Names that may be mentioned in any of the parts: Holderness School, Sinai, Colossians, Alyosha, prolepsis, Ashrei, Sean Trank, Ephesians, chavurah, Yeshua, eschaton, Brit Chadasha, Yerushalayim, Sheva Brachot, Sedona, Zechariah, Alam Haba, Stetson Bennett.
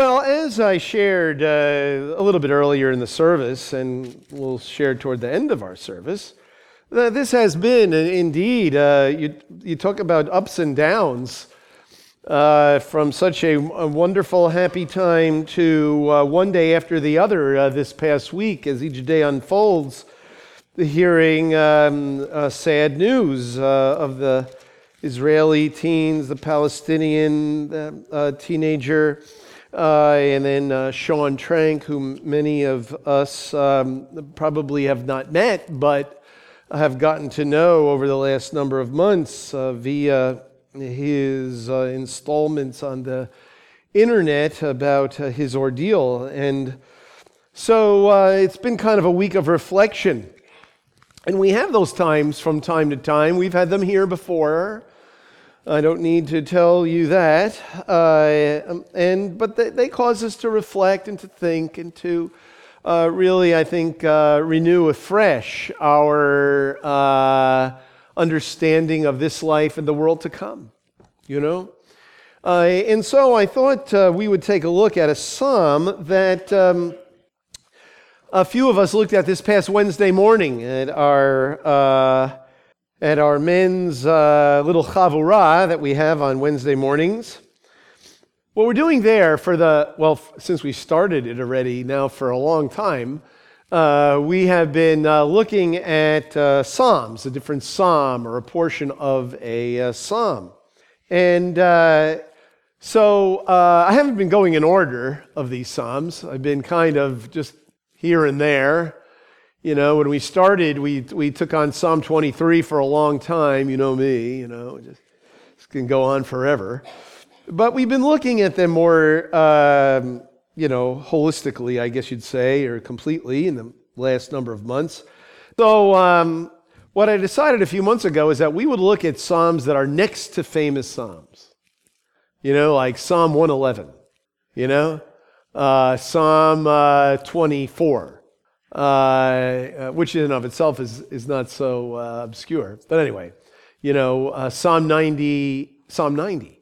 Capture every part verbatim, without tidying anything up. Well, as I shared uh, a little bit earlier in the service, and we'll share toward the end of our service, uh, this has been, uh, indeed, uh, you, you talk about ups and downs, uh, from such a, a wonderful, happy time to uh, one day after the other uh, this past week, as each day unfolds, hearing um, uh, sad news uh, of the Israeli teens, the Palestinian uh, uh, teenager, Uh, and then uh, Sean Trank, whom many of us um, probably have not met, but have gotten to know over the last number of months uh, via his uh, installments on the internet about uh, his ordeal. And so uh, it's been kind of a week of reflection. And we have those times from time to time. We've had them here before. I don't need to tell you that, uh, and but they, they cause us to reflect and to think and to uh, really, I think, uh, renew afresh our uh, understanding of this life and the world to come, you know? Uh, and so I thought uh, we would take a look at a psalm that um, a few of us looked at this past Wednesday morning at our... Uh, at our men's uh, little chavurah that we have on Wednesday mornings. What we're doing there for the, well, f- since we started it already now for a long time, uh, we have been uh, looking at uh, psalms, a different psalm or a portion of a uh, psalm. And uh, so uh, I haven't been going in order of these psalms. I've been kind of just here and there. You know, when we started, we we took on Psalm twenty-three for a long time. You know me, you know, it just, just can go on forever. But we've been looking at them more, um, you know, holistically, I guess you'd say, or completely in the last number of months. So um, what I decided a few months ago is that we would look at psalms that are next to famous psalms. You know, like Psalm one eleven, you know, uh, Psalm uh, twenty-four. Uh, which in and of itself is, is not so uh, obscure. But anyway, you know, uh, Psalm ninety, Psalm ninety,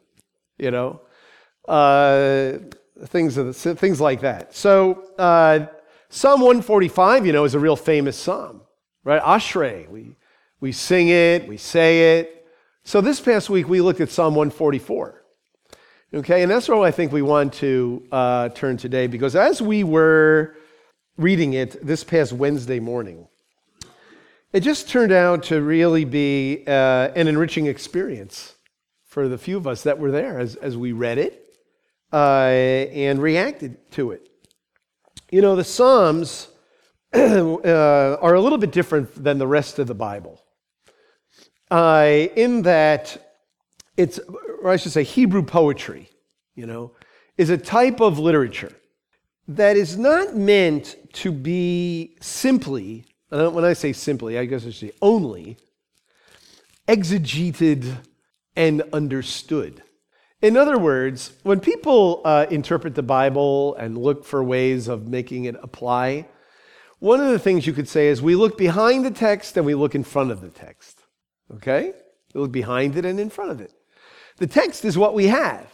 you know, uh, things of the, things like that. So uh, Psalm one forty-five, you know, is a real famous psalm, right? Ashrei, we we sing it, we say it. So this past week we looked at Psalm one forty-four, okay? And that's where I think we want to uh, turn today, because as we were reading it this past Wednesday morning, it just turned out to really be uh, an enriching experience for the few of us that were there as, as we read it uh, and reacted to it. You know, the Psalms uh, are a little bit different than the rest of the Bible uh, in that it's, or I should say Hebrew poetry, you know, is a type of literature that is not meant to be simply, when I say simply, I guess I should say only, exegeted and understood. In other words, when people uh, interpret the Bible and look for ways of making it apply, one of the things you could say is we look behind the text and we look in front of the text, okay? We look behind it and in front of it. The text is what we have.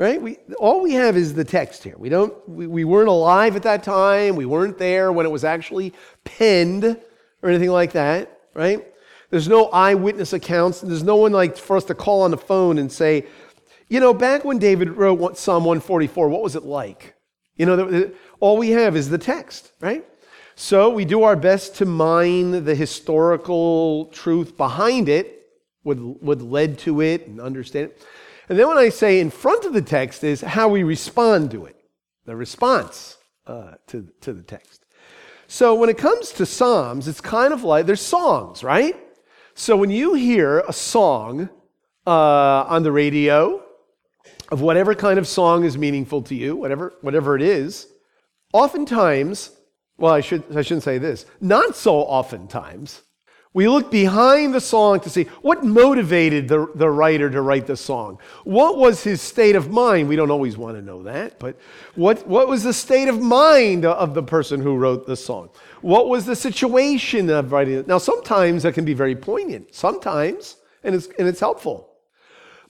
Right? We, all we have is the text here. We don't. We, we weren't alive at that time. We weren't there when it was actually penned or anything like that. Right? There's no eyewitness accounts. There's no one like for us to call on the phone and say, you know, back when David wrote Psalm one forty-four, what was it like? You know, all we have is the text. Right? So we do our best to mine the historical truth behind it, what what led to it, and understand it. And then when I say in front of the text is how we respond to it, the response uh, to, to the text. So when it comes to Psalms, it's kind of like, there's songs, right? So when you hear a song uh, on the radio, of whatever kind of song is meaningful to you, whatever whatever it is, oftentimes, well, I, should, I shouldn't say this, not so oftentimes, we look behind the song to see what motivated the, the writer to write the song. What was his state of mind? We don't always want to know that, but what, what was the state of mind of the person who wrote the song? What was the situation of writing it? Now, sometimes that can be very poignant, sometimes, and it's, and it's helpful.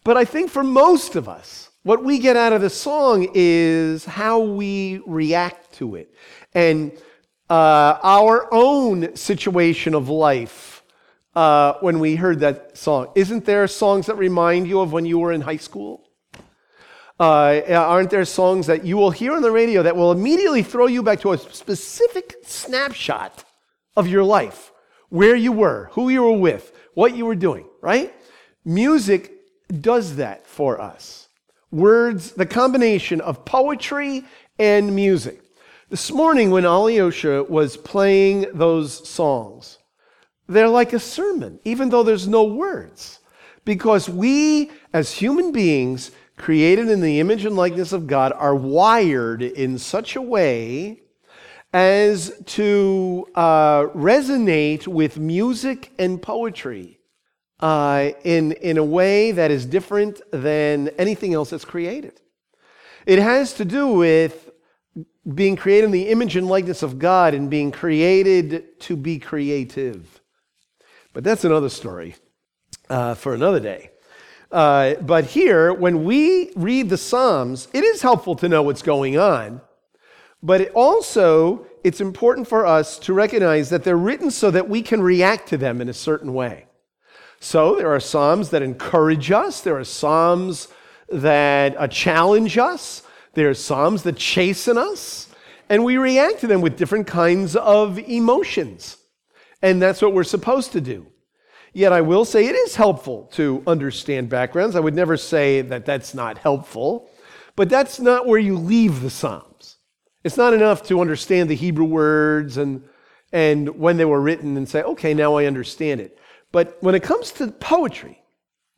But I think for most of us, What we get out of the song is how we react to it. And uh, our own situation of life uh, when we heard that song. Isn't there songs that remind you of when you were in high school? Uh, aren't there songs that you will hear on the radio that will immediately throw you back to a specific snapshot of your life? Where you were, who you were with, what you were doing, right? Music does that for us. Words, the combination of poetry and music. This morning when Alyosha was playing those songs, they're like a sermon, even though there's no words. Because we, as human beings, created in the image and likeness of God, are wired in such a way as to uh, resonate with music and poetry. Uh, in, in a way that is different than anything else that's created. It has to do with being created in the image and likeness of God and being created to be creative. But that's another story uh, for another day. Uh, but here, when we read the Psalms, it is helpful to know what's going on, but it also, it's important for us to recognize that they're written so that we can react to them in a certain way. So there are psalms that encourage us. There are psalms that uh, challenge us. There are psalms that chasten us. And we react to them with different kinds of emotions. And that's what we're supposed to do. Yet I will say it is helpful to understand backgrounds. I would never say that that's not helpful. But that's not where you leave the Psalms. It's not enough to understand the Hebrew words and, and when they were written and say, okay, now I understand it. But when it comes to poetry,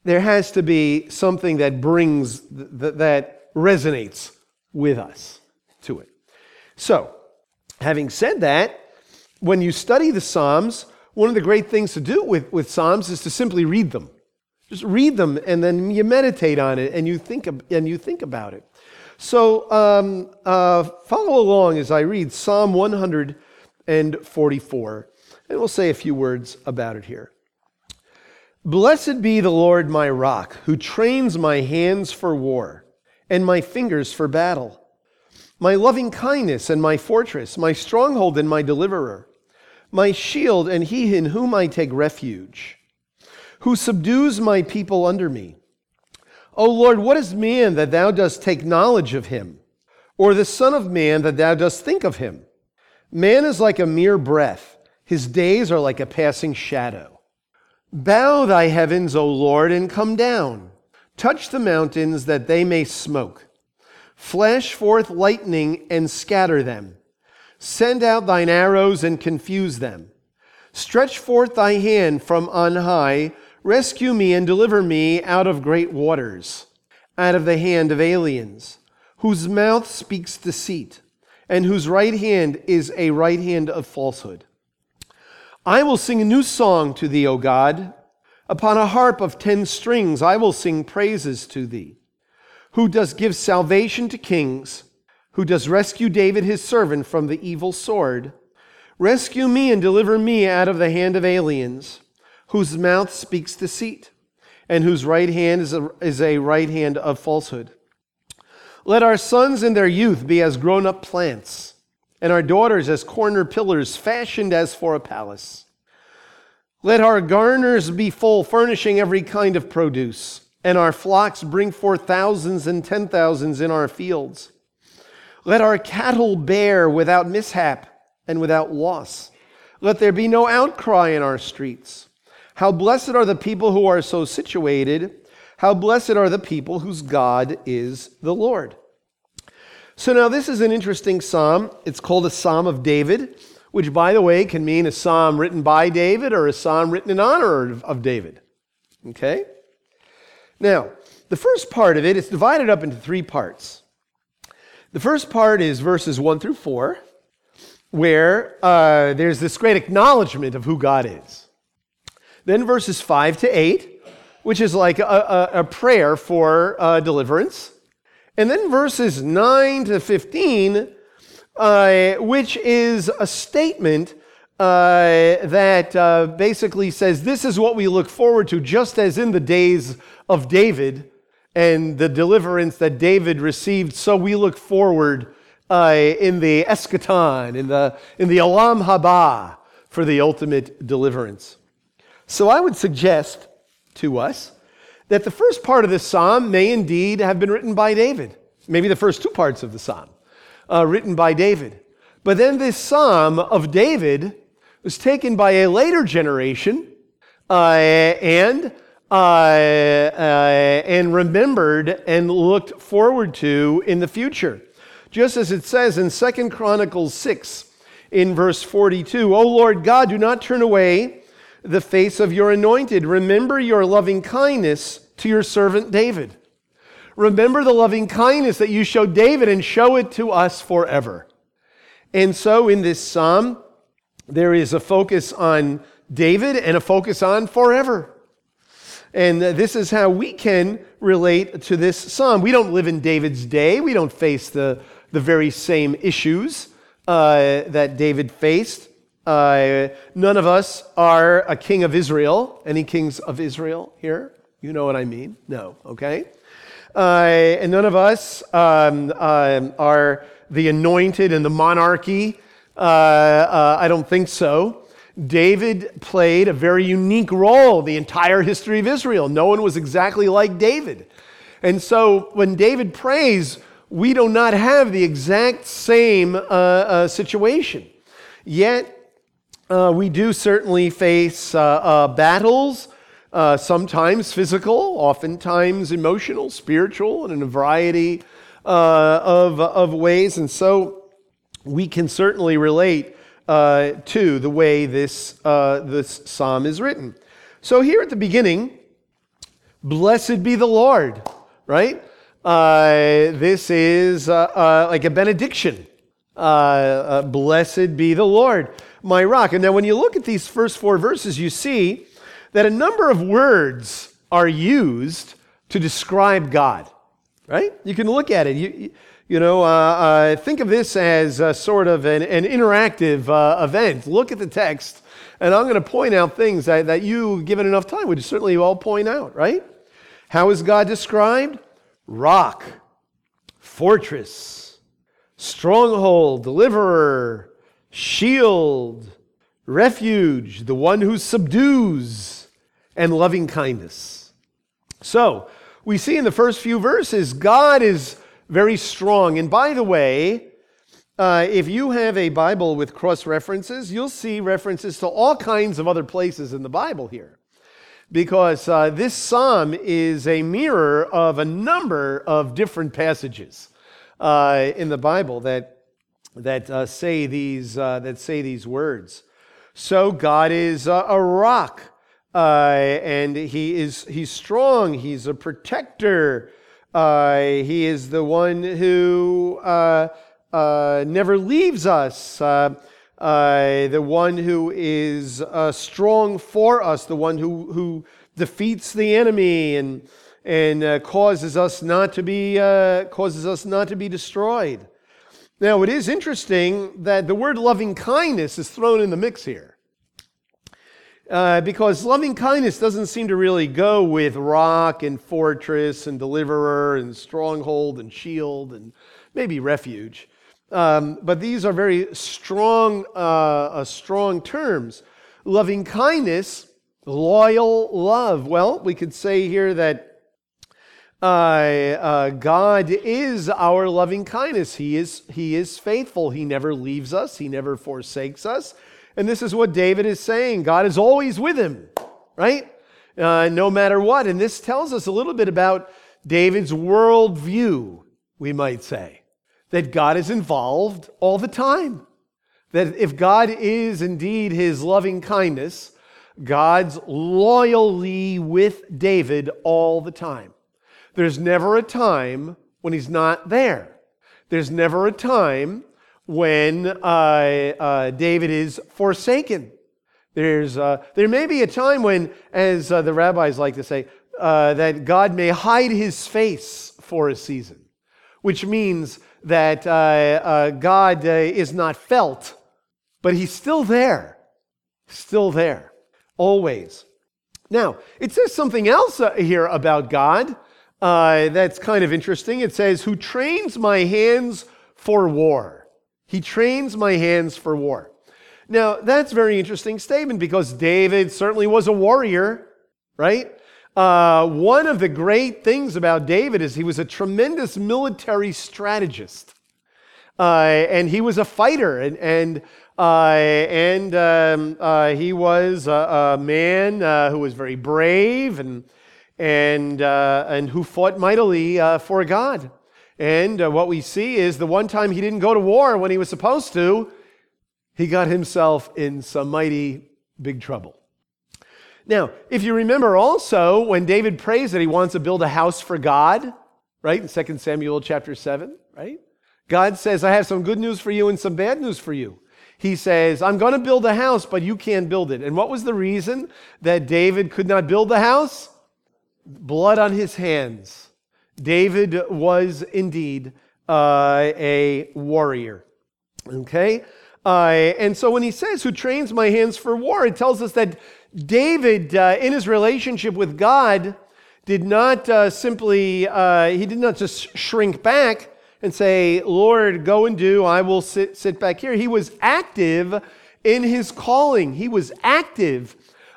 there has to be something that brings, th- th- that resonates with us to it. So, having said that, when you study the Psalms, one of the great things to do with, with Psalms is to simply read them. Just read them, and then you meditate on it, and you think ab- and you think about it. So, um, uh, follow along as I read Psalm one hundred forty-four, and we'll say a few words about it here. Blessed be the Lord my rock, who trains my hands for war, and my fingers for battle. My loving kindness and my fortress, my stronghold and my deliverer, my shield and he in whom I take refuge, who subdues my people under me. O Lord, what is man that thou dost take knowledge of him, or the son of man that thou dost think of him? Man is like a mere breath, his days are like a passing shadow. Bow thy heavens, O Lord, and come down. Touch the mountains that they may smoke. Flash forth lightning and scatter them. Send out thine arrows and confuse them. Stretch forth thy hand from on high. Rescue me and deliver me out of great waters, out of the hand of aliens, whose mouth speaks deceit, and whose right hand is a right hand of falsehood. I will sing a new song to thee, O God. Upon a harp of ten strings I will sing praises to thee, who dost give salvation to kings, who dost rescue David his servant from the evil sword. Rescue me and deliver me out of the hand of aliens, whose mouth speaks deceit, and whose right hand is a, is a right hand of falsehood. Let our sons in their youth be as grown-up plants, and our daughters as corner pillars fashioned as for a palace. Let our garners be full, furnishing every kind of produce, and our flocks bring forth thousands and ten thousands in our fields. Let our cattle bear without mishap and without loss. Let there be no outcry in our streets. How blessed are the people who are so situated. How blessed are the people whose God is the Lord. So now this is an interesting psalm. It's called a Psalm of David, which, by the way, can mean a psalm written by David or a psalm written in honor of David. Okay? Now, the first part of it is divided up into three parts. The first part is verses one through four, where uh, there's this great acknowledgement of who God is. Then verses five to eight, which is like a, a, a prayer for uh, deliverance. And then verses nine to fifteen, uh, which is a statement uh, that uh, basically says, this is what we look forward to, just as in the days of David, and the deliverance that David received, so we look forward uh, in the eschaton, in the in the Alam Haba, for the ultimate deliverance. So I would suggest to us that the first part of this psalm may indeed have been written by David. Maybe the first two parts of the psalm uh, written by David. But then this psalm of David was taken by a later generation uh, and uh, uh, and remembered and looked forward to in the future. Just as it says in Second Chronicles six in verse forty-two, O Lord God, do not turn away the face of your anointed. Remember your loving kindness to your servant David. Remember the loving kindness that you showed David and show it to us forever. And so in this psalm, there is a focus on David and a focus on forever. And this is how we can relate to this psalm. We don't live in David's day. We don't face the, the very same issues uh, that David faced. Uh, none of us are a king of Israel. Any kings of Israel here? You know what I mean? No, okay? Uh, and none of us um, um, are the anointed and the monarchy. Uh, uh, I don't think so. David played a very unique role the entire history of Israel. No one was exactly like David. And so when David prays, we do not have the exact same uh, uh, situation. Yet, uh, we do certainly face uh, uh, battles, uh, sometimes physical, oftentimes emotional, spiritual, and in a variety uh, of, of ways. And so we can certainly relate uh, to the way this, uh, this psalm is written. So here at the beginning, blessed be the Lord, right? Uh, this is uh, uh, like a benediction. Uh, uh, blessed be the Lord, my rock. And now when you look at these first four verses, you see that a number of words are used to describe God, right? You can look at it. You, you know, uh, uh, think of this as uh, sort of an, an interactive uh, event. Look at the text, and I'm going to point out things that, that you, given enough time, would certainly all point out, right? How is God described? Rock, fortress, stronghold, deliverer, shield, refuge, the one who subdues, and loving kindness. So we see in the first few verses, God is very strong. And by the way, uh, if you have a Bible with cross references, you'll see references to all kinds of other places in the Bible here, because uh, this psalm is a mirror of a number of different passages Uh, in the Bible that that uh, say these uh, that say these words. So God is uh, a rock, uh, and he is he's strong. He's a protector. Uh, he is the one who uh, uh, never leaves us. Uh, uh, the one who is uh, strong for us. The one who who defeats the enemy and. and uh, causes us not to be uh, causes us not to be destroyed. Now, it is interesting that the word loving kindness is thrown in the mix here, uh, because loving kindness doesn't seem to really go with rock and fortress and deliverer and stronghold and shield and maybe refuge. Um, but these are very strong, uh, uh, strong terms. Loving kindness, loyal love. Well, we could say here that Uh, uh, God is our loving kindness. He is, he is faithful. He never leaves us. He never forsakes us. And this is what David is saying. God is always with him, right? Uh, no matter what. And this tells us a little bit about David's worldview, we might say, that God is involved all the time. That if God is indeed his loving kindness, God's loyally with David all the time. There's never a time when he's not there. There's never a time when uh, uh, David is forsaken. There's uh, there may be a time when, as uh, the rabbis like to say, uh, that God may hide his face for a season, which means that uh, uh, God uh, is not felt, but he's still there, still there, always. Now, it says something else here about God. Uh, that's kind of interesting. It says, who trains my hands for war. He trains my hands for war. Now, that's a very interesting statement because David certainly was a warrior, right? Uh, one of the great things about David is he was a tremendous military strategist. Uh, and he was a fighter, and and uh, and um, uh, he was a, a man uh, who was very brave, and and uh, and who fought mightily uh, for God. And uh, what we see is the one time he didn't go to war when he was supposed to, he got himself in some mighty big trouble. Now, if you remember, also when David prays that he wants to build a house for God, right in Second Samuel chapter seven, right. God says, I have some good news for you and some bad news for you. He says, I'm going to build a house, but you can't build it. And what was the reason that David could not build the house? Blood on his hands. David was indeed uh, a warrior. Okay? Uh, and so when he says, who trains my hands for war, it tells us that David, uh, in his relationship with God, did not uh, simply, uh, he did not just shrink back and say, Lord, go and do, I will sit sit back here. He was active in his calling. He was active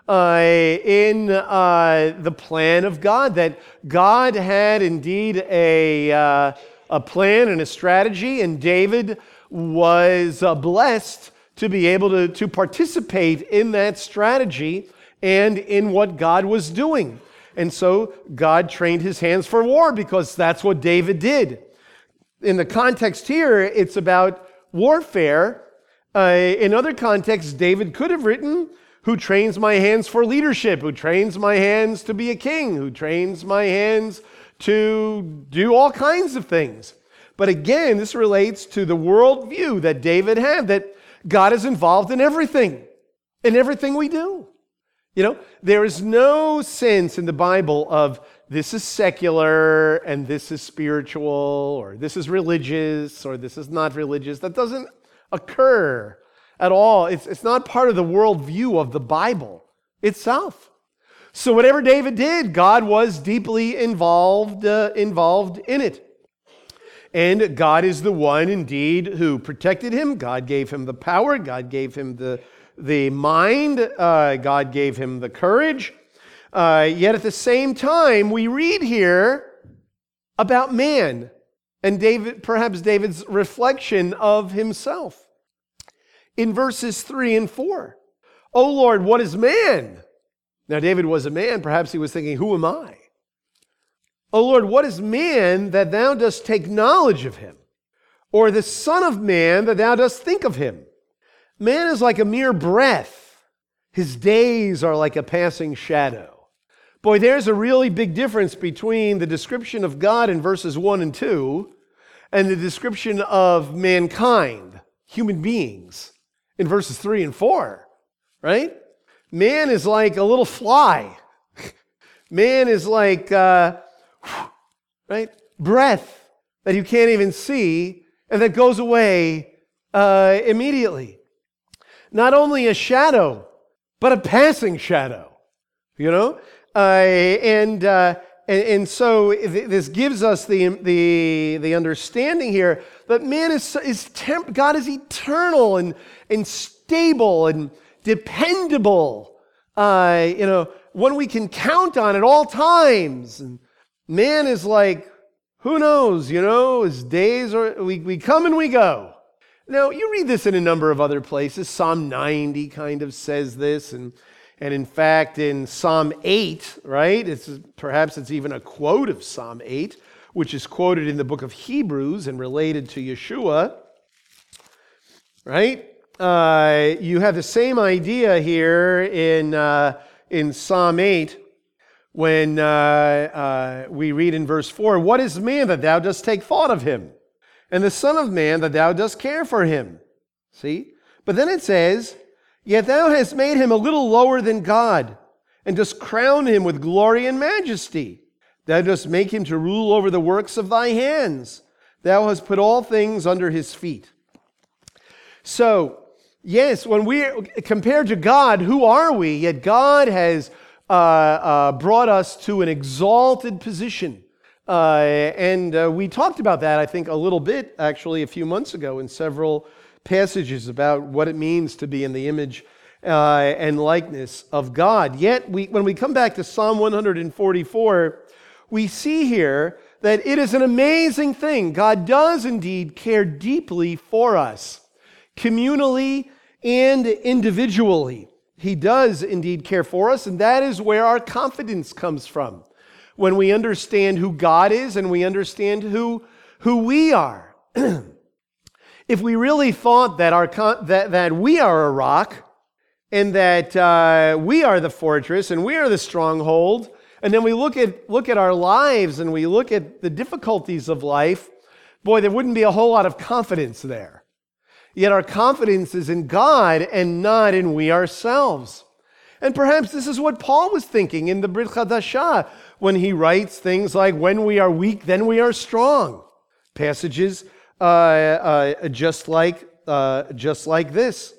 uh, in uh, the plan of God, that God had indeed a, uh, a plan and a strategy, and David was uh, blessed to be able to, to participate in that strategy and in what God was doing. And so God trained his hands for war because that's what David did. In the context here, it's about warfare. Uh, in other contexts, David could have written, who trains my hands for leadership, who trains my hands to be a king, who trains my hands to do all kinds of things. But again, this relates to the worldview that David had, that God is involved in everything, in everything we do. You know, there is no sense in the Bible of this is secular and this is spiritual, or this is religious or this is not religious. That doesn't occur at all. It's, it's not part of the worldview of the Bible itself. So whatever David did, God was deeply involved, uh, involved in it. And God is the one indeed who protected him. God gave him the power. God gave him the the mind, uh, God gave him the courage. Uh, yet at the same time, we read here about man and David, perhaps David's reflection of himself. In verses three and four, O Lord, what is man? Now David was a man, perhaps he was thinking, who am I? O Lord, what is man that thou dost take knowledge of him? Or the son of man that thou dost think of him? Man is like a mere breath. His days are like a passing shadow. Boy, there's a really big difference between the description of God in verses one and two and the description of mankind, human beings, in verses three and four, right? Man is like a little fly. Man is like, uh, right, breath that you can't even see and that goes away uh, immediately. Not only a shadow, but a passing shadow, you know? Uh, and, uh, and and so th- this gives us the, the, the understanding here that man is, is temp- God is eternal and, and stable and dependable, uh, you know, one we can count on at all times. And man is like, who knows, you know, his days are, we, we come and we go. Now, you read this in a number of other places. Psalm ninety kind of says this, and and in fact, in Psalm eight, right, it's perhaps it's even a quote of Psalm eight, which is quoted in the book of Hebrews and related to Yeshua, right? Uh, you have the same idea here in, uh, in Psalm eight when uh, uh, we read in verse four, what is man that thou dost take thought of him? And the son of man that thou dost care for him. See? But then it says, yet thou hast made him a little lower than God, and dost crown him with glory and majesty. Thou dost make him to rule over the works of thy hands. Thou hast put all things under his feet. So, yes, when we compared to God, who are we? Yet God has uh, uh, brought us to an exalted position. Uh, and uh, we talked about that, I think, a little bit, actually, a few months ago in several passages about what it means to be in the image uh, and likeness of God. Yet, we, when we come back to Psalm one forty-four, we see here that it is an amazing thing. God does indeed care deeply for us, communally and individually. He does indeed care for us, and that is where our confidence comes from. When we understand who God is and we understand who, who we are. If we really thought that, our con- that, that we are a rock and that uh, we are the fortress and we are the stronghold, and then we look at, look at our lives and we look at the difficulties of life, boy, there wouldn't be a whole lot of confidence there. Yet our confidence is in God and not in we ourselves. And perhaps this is what Paul was thinking in the Brit Chadasha when he writes things like, when we are weak, then we are strong. Passages uh, uh, just like uh, just like this.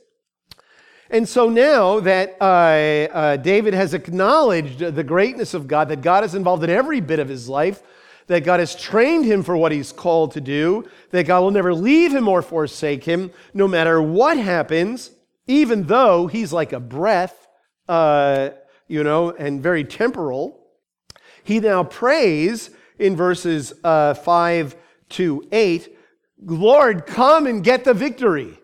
And so now that uh, uh, David has acknowledged the greatness of God, that God is involved in every bit of his life, that God has trained him for what he's called to do, that God will never leave him or forsake him, no matter what happens, even though he's like a breath, uh, you know, and very temporal. He now prays in verses uh, five to eight, Lord, come and get the victory.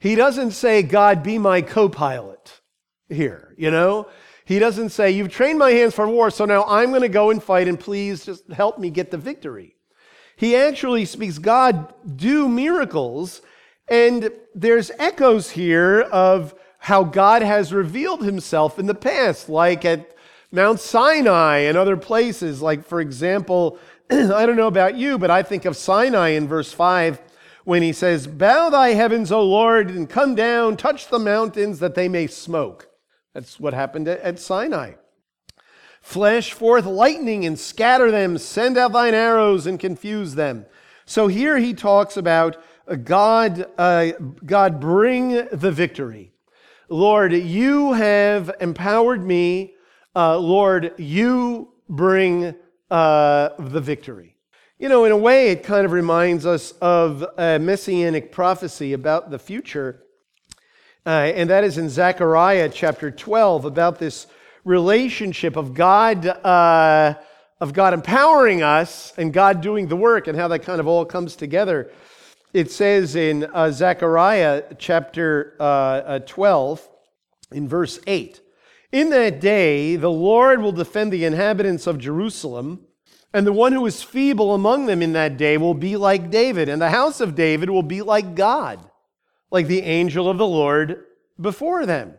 He doesn't say, God, be my co-pilot here, you know? He doesn't say, you've trained my hands for war, so now I'm going to go and fight, and please just help me get the victory. He actually speaks, God, do miracles. And there's echoes here of how God has revealed himself in the past, like at Mount Sinai and other places. Like, for example, I don't know about you, but I think of Sinai in verse five when he says, bow thy heavens, O Lord, and come down, touch the mountains that they may smoke. That's what happened at Sinai. Flash forth lightning and scatter them. Send out thine arrows and confuse them. So here he talks about God, uh, God bring the victory. Lord, you have empowered me. Uh, Lord, you bring uh, the victory. You know, in a way, it kind of reminds us of a messianic prophecy about the future. Uh, and that is in Zechariah chapter twelve, about this relationship of God uh, of God empowering us and God doing the work and how that kind of all comes together. It says in uh, Zechariah chapter uh, uh, twelve, in verse eight, in that day the Lord will defend the inhabitants of Jerusalem, and the one who is feeble among them in that day will be like David, and the house of David will be like God, like the angel of the Lord before them.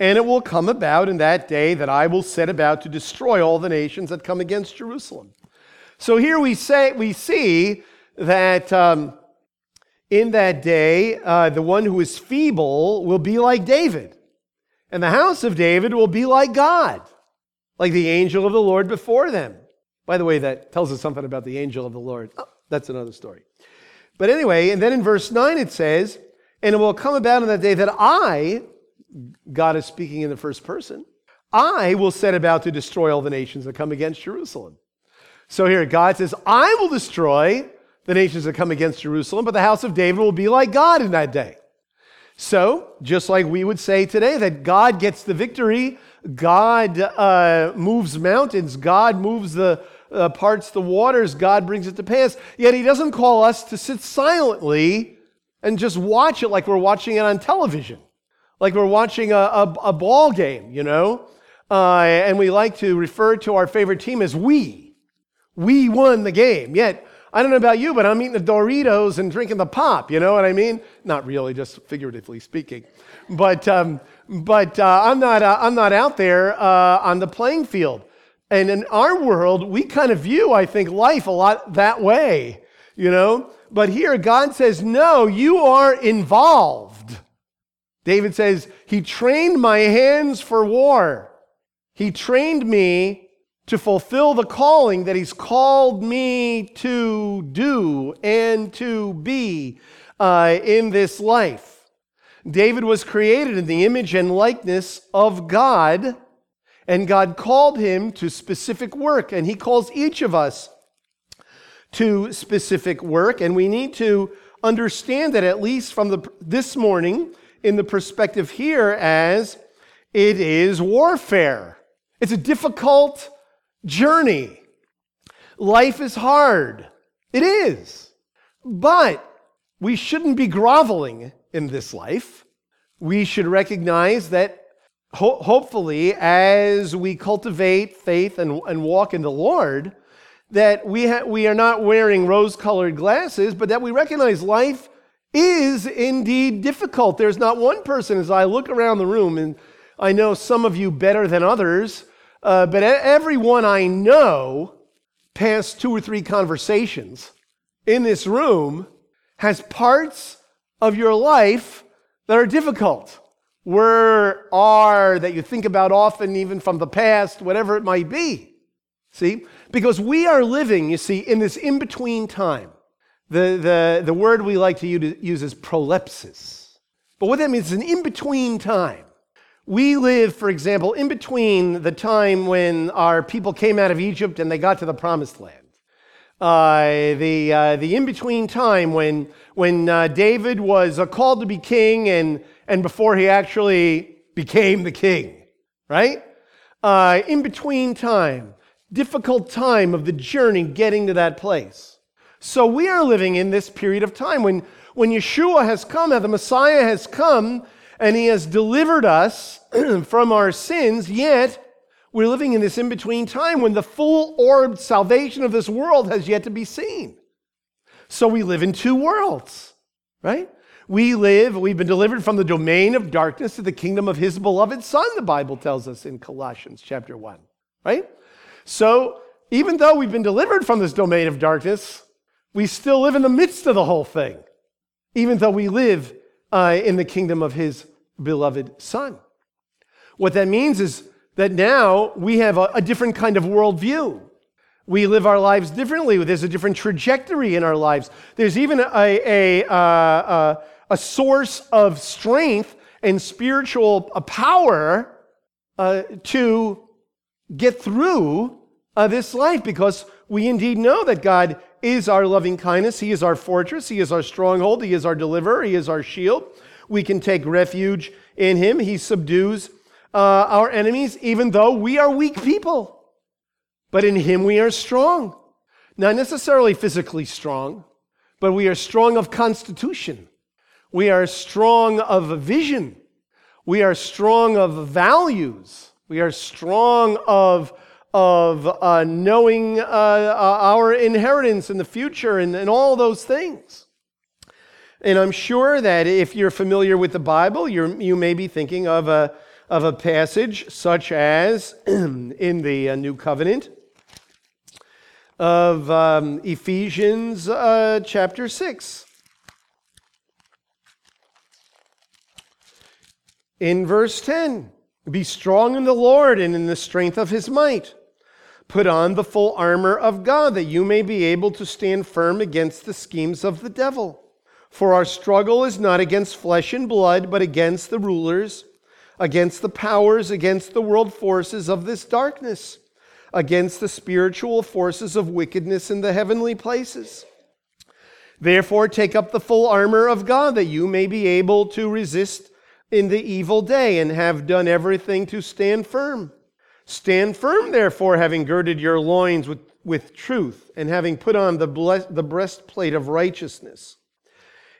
And it will come about in that day that I will set about to destroy all the nations that come against Jerusalem. So here we say we see that um, in that day, uh, the one who is feeble will be like David, and the house of David will be like God, like the angel of the Lord before them. By the way, that tells us something about the angel of the Lord. Oh, that's another story. But anyway, and then in verse nine it says, and it will come about in that day that I, God is speaking in the first person, I will set about to destroy all the nations that come against Jerusalem. So here God says, I will destroy the nations that come against Jerusalem, but the house of David will be like God in that day. So, just like we would say today that God gets the victory, God uh, moves mountains, God moves the uh, parts, the waters, God brings it to pass, yet he doesn't call us to sit silently and just watch it like we're watching it on television, like we're watching a, a, a ball game, you know? Uh, and we like to refer to our favorite team as we. We won the game. Yet, I don't know about you, but I'm eating the Doritos and drinking the pop, you know what I mean? Not really, just figuratively speaking. But um, but uh, I'm not uh, I'm not out there uh, on the playing field. And in our world, we kind of view, I think, life a lot that way, you know? But here, God says, no, you are involved. David says, he trained my hands for war. He trained me to fulfill the calling that he's called me to do and to be uh, in this life. David was created in the image and likeness of God, and God called him to specific work, and he calls each of us to specific work, and we need to understand that at least from the this morning in the perspective here as it is warfare. It's a difficult journey. Life is hard. It is. But we shouldn't be groveling in this life. We should recognize that ho- hopefully as we cultivate faith and, and walk in the Lord, that we ha- we are not wearing rose-colored glasses, but that we recognize life is indeed difficult. There's not one person, as I look around the room, and I know some of you better than others, uh, but everyone I know past two or three conversations in this room has parts of your life that are difficult, were, are, that you think about often, even from the past, whatever it might be. See? Because we are living, you see, in this in-between time. The, the, the word we like to use is prolepsis. But what that means is an in-between time. We live, for example, in between the time when our people came out of Egypt and they got to the Promised Land. Uh, the uh, the in-between time when when uh, David was uh, called to be king and, and before he actually became the king, right? Uh, in-between time. Difficult time of the journey getting to that place. So we are living in this period of time when, when Yeshua has come, the Messiah has come, and he has delivered us from our sins, yet we're living in this in-between time when the full-orbed salvation of this world has yet to be seen. So we live in two worlds, right? We live, we've been delivered from the domain of darkness to the kingdom of his beloved Son, the Bible tells us in Colossians chapter one, right? So even though we've been delivered from this domain of darkness, we still live in the midst of the whole thing, even though we live uh, in the kingdom of his beloved Son. What that means is that now we have a, a different kind of worldview. We live our lives differently. There's a different trajectory in our lives. There's even a, a, uh, a source of strength and spiritual power uh, to get through Uh, this life, because we indeed know that God is our loving kindness. He is our fortress. He is our stronghold. He is our deliverer. He is our shield. We can take refuge in him. He subdues uh, our enemies, even though we are weak people. But in him we are strong. Not necessarily physically strong, but we are strong of constitution. We are strong of vision. We are strong of values. We are strong of of uh, knowing uh, our inheritance in the future and, and all those things. And I'm sure that if you're familiar with the Bible, you you may be thinking of a, of a passage such as in the New Covenant of um, Ephesians uh, chapter six. In verse ten, be strong in the Lord and in the strength of his might. Put on the full armor of God, that you may be able to stand firm against the schemes of the devil. For our struggle is not against flesh and blood, but against the rulers, against the powers, against the world forces of this darkness, against the spiritual forces of wickedness in the heavenly places. Therefore, take up the full armor of God, that you may be able to resist in the evil day, and have done everything to stand firm. Stand firm, therefore, having girded your loins with, with truth, and having put on the, ble- the breastplate of righteousness,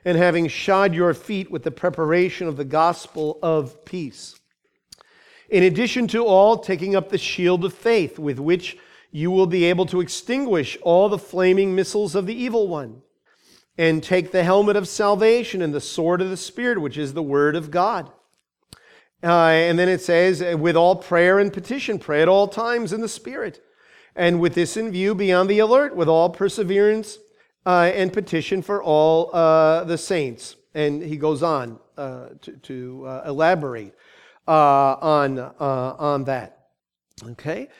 and having shod your feet with the preparation of the gospel of peace. In addition to all, taking up the shield of faith, with which you will be able to extinguish all the flaming missiles of the evil one, and take the helmet of salvation and the sword of the Spirit, which is the word of God. Uh, and then it says, with all prayer and petition, pray at all times in the Spirit. And with this in view, be on the alert, with all perseverance uh, and petition for all uh, the saints. And he goes on uh, to, to uh, elaborate uh, on, uh, on that. Okay?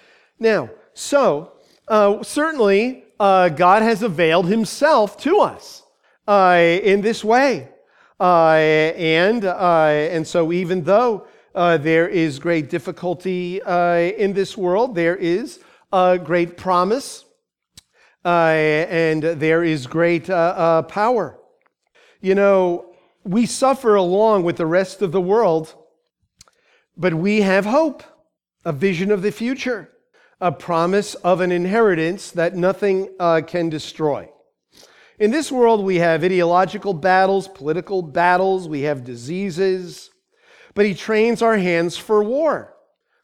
Now, so, uh, certainly, uh, God has availed himself to us uh, in this way. Uh, and uh, and so even though uh, there is great difficulty uh, in this world, there is a great promise uh, and there is great uh, uh, power. You know, we suffer along with the rest of the world, but we have hope, a vision of the future, a promise of an inheritance that nothing uh, can destroy. In this world, we have ideological battles, political battles, we have diseases, but he trains our hands for war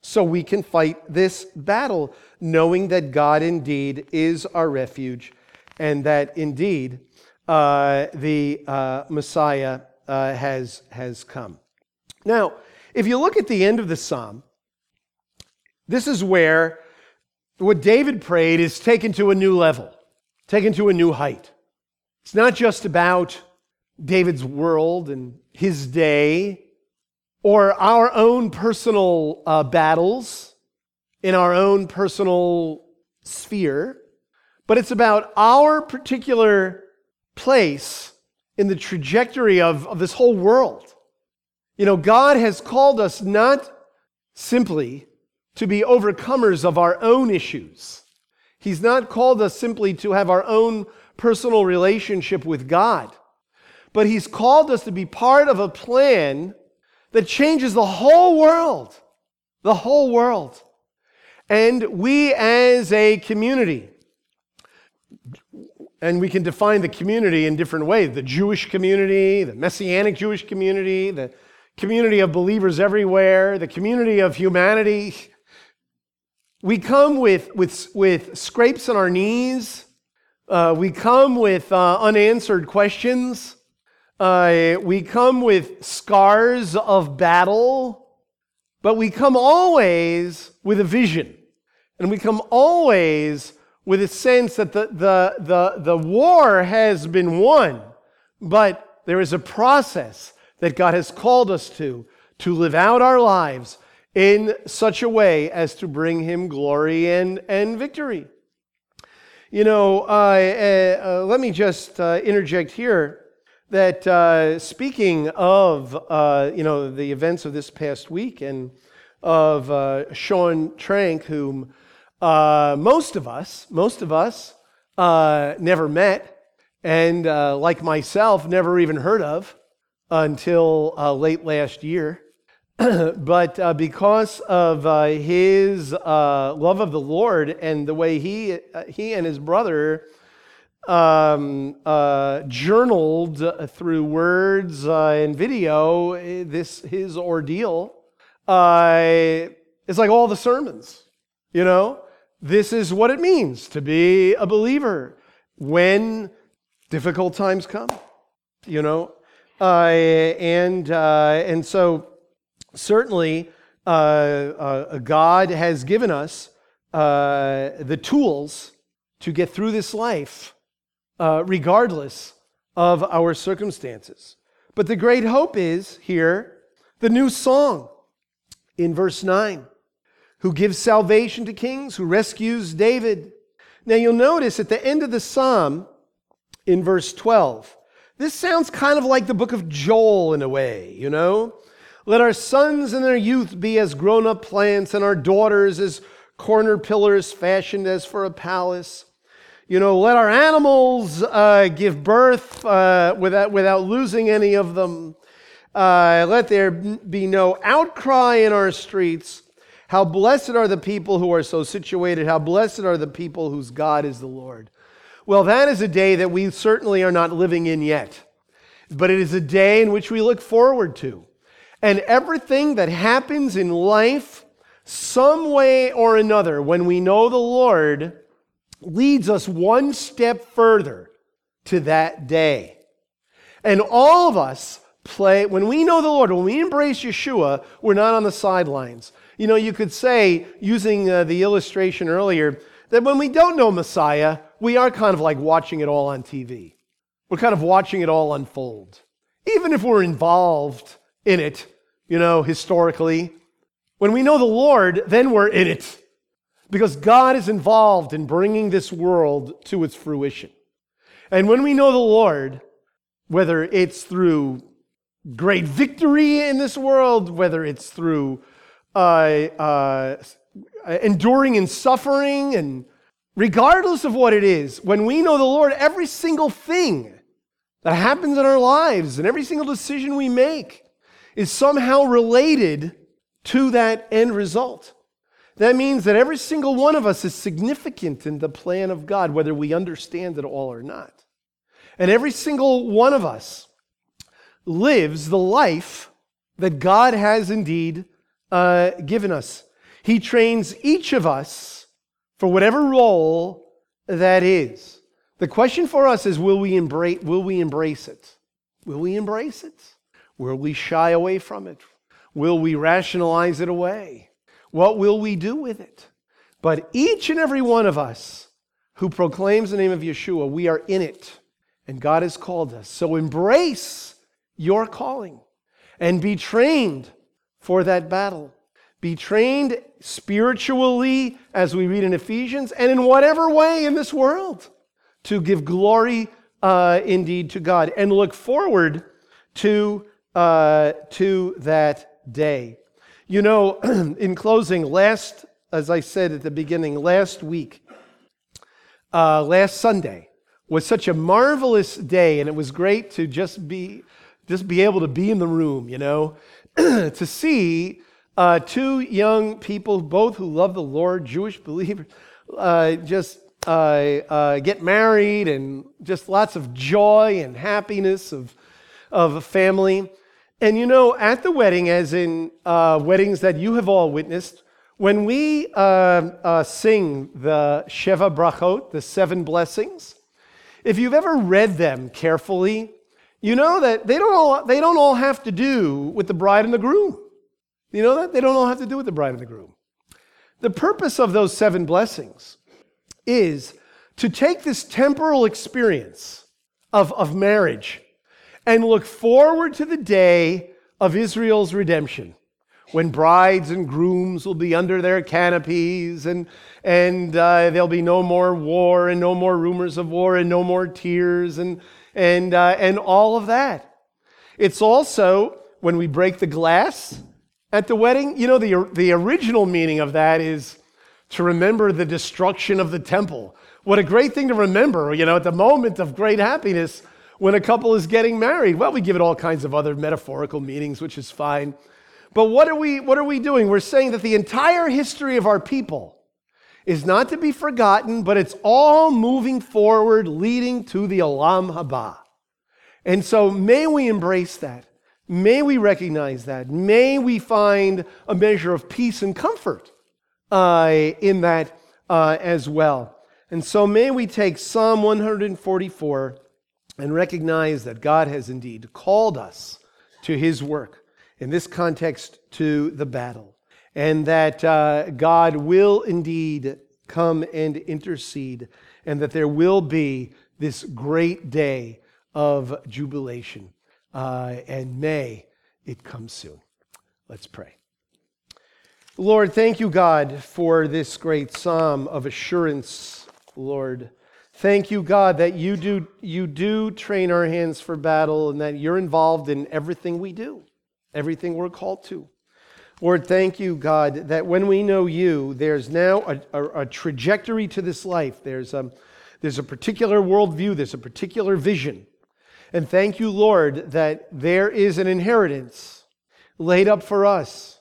so we can fight this battle, knowing that God indeed is our refuge and that indeed uh, the uh, Messiah uh, has, has come. Now, if you look at the end of the psalm, this is where what David prayed is taken to a new level, taken to a new height. It's not just about David's world and his day or our own personal uh, battles in our own personal sphere, but it's about our particular place in the trajectory of, of this whole world. You know, God has called us not simply to be overcomers of our own issues. He's not called us simply to have our own personal relationship with God, but he's called us to be part of a plan that changes the whole world, the whole world. And we as a community, and we can define the community in different ways, the Jewish community, the Messianic Jewish community, the community of believers everywhere, the community of humanity. We come with, with, with scrapes on our knees. Uh, we come with uh, unanswered questions. Uh, we come with scars of battle. But we come always with a vision. And we come always with a sense that the, the, the, the war has been won, but there is a process that God has called us to, to live out our lives in such a way as to bring him glory and, and victory. You know, uh, uh, uh, let me just uh, interject here that uh, speaking of, uh, you know, the events of this past week and of uh, Sean Trank, whom uh, most of us, most of us uh, never met and, uh, like myself, never even heard of until uh, late last year. But uh, because of uh, his uh, love of the Lord and the way he uh, he and his brother um, uh, journaled through words uh, and video this his ordeal, uh, it's like all the sermons. You know, this is what it means to be a believer when difficult times come. You know, uh, and uh, and so. Certainly, uh, uh, God has given us uh, the tools to get through this life, uh, regardless of our circumstances. But the great hope is here, the new song in verse nine, who gives salvation to kings, who rescues David. Now you'll notice at the end of the psalm in verse twelve, this sounds kind of like the book of Joel in a way, you know? Let our sons in their youth be as grown-up plants and our daughters as corner pillars fashioned as for a palace. You know, let our animals uh, give birth uh, without, without losing any of them. Uh, let there be no outcry in our streets. How blessed are the people who are so situated. How blessed are the people whose God is the Lord. Well, that is a day that we certainly are not living in yet. But it is a day in which we look forward to. And everything that happens in life, some way or another, when we know the Lord, leads us one step further to that day. And all of us play, when we know the Lord, when we embrace Yeshua, we're not on the sidelines. You know, you could say, using uh, the illustration earlier, that when we don't know Messiah, we are kind of like watching it all on T V. We're kind of watching it all unfold. Even if we're involved in it, you know, historically. When we know the Lord, then we're in it. Because God is involved in bringing this world to its fruition. And when we know the Lord, whether it's through great victory in this world, whether it's through uh, uh, enduring and suffering and Regardless of what it is, when we know the Lord, every single thing that happens in our lives and every single decision we make is somehow related to that end result. That means that every single one of us is significant in the plan of God, whether we understand it all or not. And every single one of us lives the life that God has indeed uh, given us. He trains each of us for whatever role that is. The question for us is, will we embrace, will we embrace it? Will we embrace it? Will we shy away from it? Will we rationalize it away? What will we do with it? But each and every one of us who proclaims the name of Yeshua, we are in it, and God has called us. So embrace your calling and be trained for that battle. Be trained spiritually, as we read in Ephesians, and in whatever way in this world, to give glory uh, indeed to God, and look forward to uh, to that day. You know, in closing, last, as I said at the beginning, last week, uh, last Sunday was such a marvelous day, and it was great to just be just be able to be in the room, you know, to see. Uh, two young people, both who love the Lord, Jewish believers, uh, just uh, uh, get married, and just lots of joy and happiness of of a family. And you know, at the wedding, as in uh, weddings that you have all witnessed, when we uh, uh, sing the Sheva Brachot, the seven blessings, if you've ever read them carefully, you know that they don't all they don't all have to do with the bride and the groom. You know that? They don't all have to do with the bride and the groom. The purpose of those seven blessings is to take this temporal experience of, of marriage and look forward to the day of Israel's redemption, when brides and grooms will be under their canopies, and, and uh, there'll be no more war, and no more rumors of war, and no more tears, and, and, uh, and all of that. It's also when we break the glass at the wedding. You know, the, the original meaning of that is to remember the destruction of the temple. What a great thing to remember, you know, at the moment of great happiness when a couple is getting married. Well, we give it all kinds of other metaphorical meanings, which is fine. But what are we, what are we doing? We're saying that the entire history of our people is not to be forgotten, but it's all moving forward, leading to the Alam Haba. And so may we embrace that. May we recognize that. May we find a measure of peace and comfort uh, in that uh, as well. And so may we take Psalm one forty-four and recognize that God has indeed called us to his work, in this context to the battle, and that uh, God will indeed come and intercede, and that there will be this great day of jubilation. Uh, and may it come soon. Let's pray. Lord, thank you, God, for this great psalm of assurance, Lord. Thank you, God, that you do, you do train our hands for battle, and that you're involved in everything we do, everything we're called to. Lord, thank you, God, that when we know you, there's now a, a, a trajectory to this life. There's a, there's a particular worldview. There's a particular vision. And thank you, Lord, that there is an inheritance laid up for us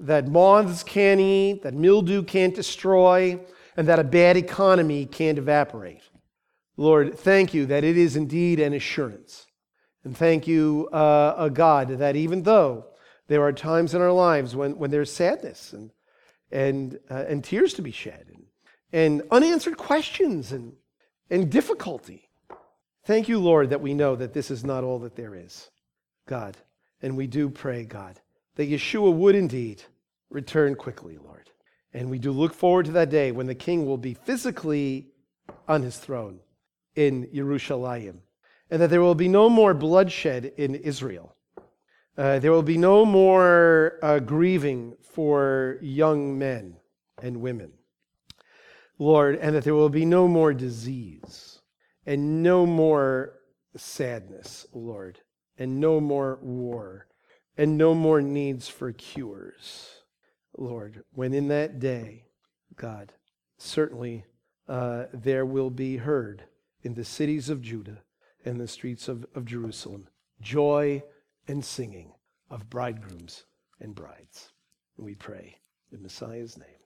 that moths can't eat, that mildew can't destroy, and that a bad economy can't evaporate. Lord, thank you that it is indeed an assurance. And thank you, uh, a God, that even though there are times in our lives when, when there's sadness and, and, uh, and tears to be shed, and, and unanswered questions and, and difficulty, thank you, Lord, that we know that this is not all that there is, God. And we do pray, God, that Yeshua would indeed return quickly, Lord. And we do look forward to that day when the King will be physically on his throne in Yerushalayim, and that there will be no more bloodshed in Israel. Uh, there will be no more uh, grieving for young men and women, Lord, and that there will be no more disease, and no more sadness, Lord, and no more war, and no more needs for cures, Lord, when in that day, God, certainly uh, there will be heard in the cities of Judah and the streets of, of Jerusalem, joy and singing of bridegrooms and brides. We pray in Messiah's name.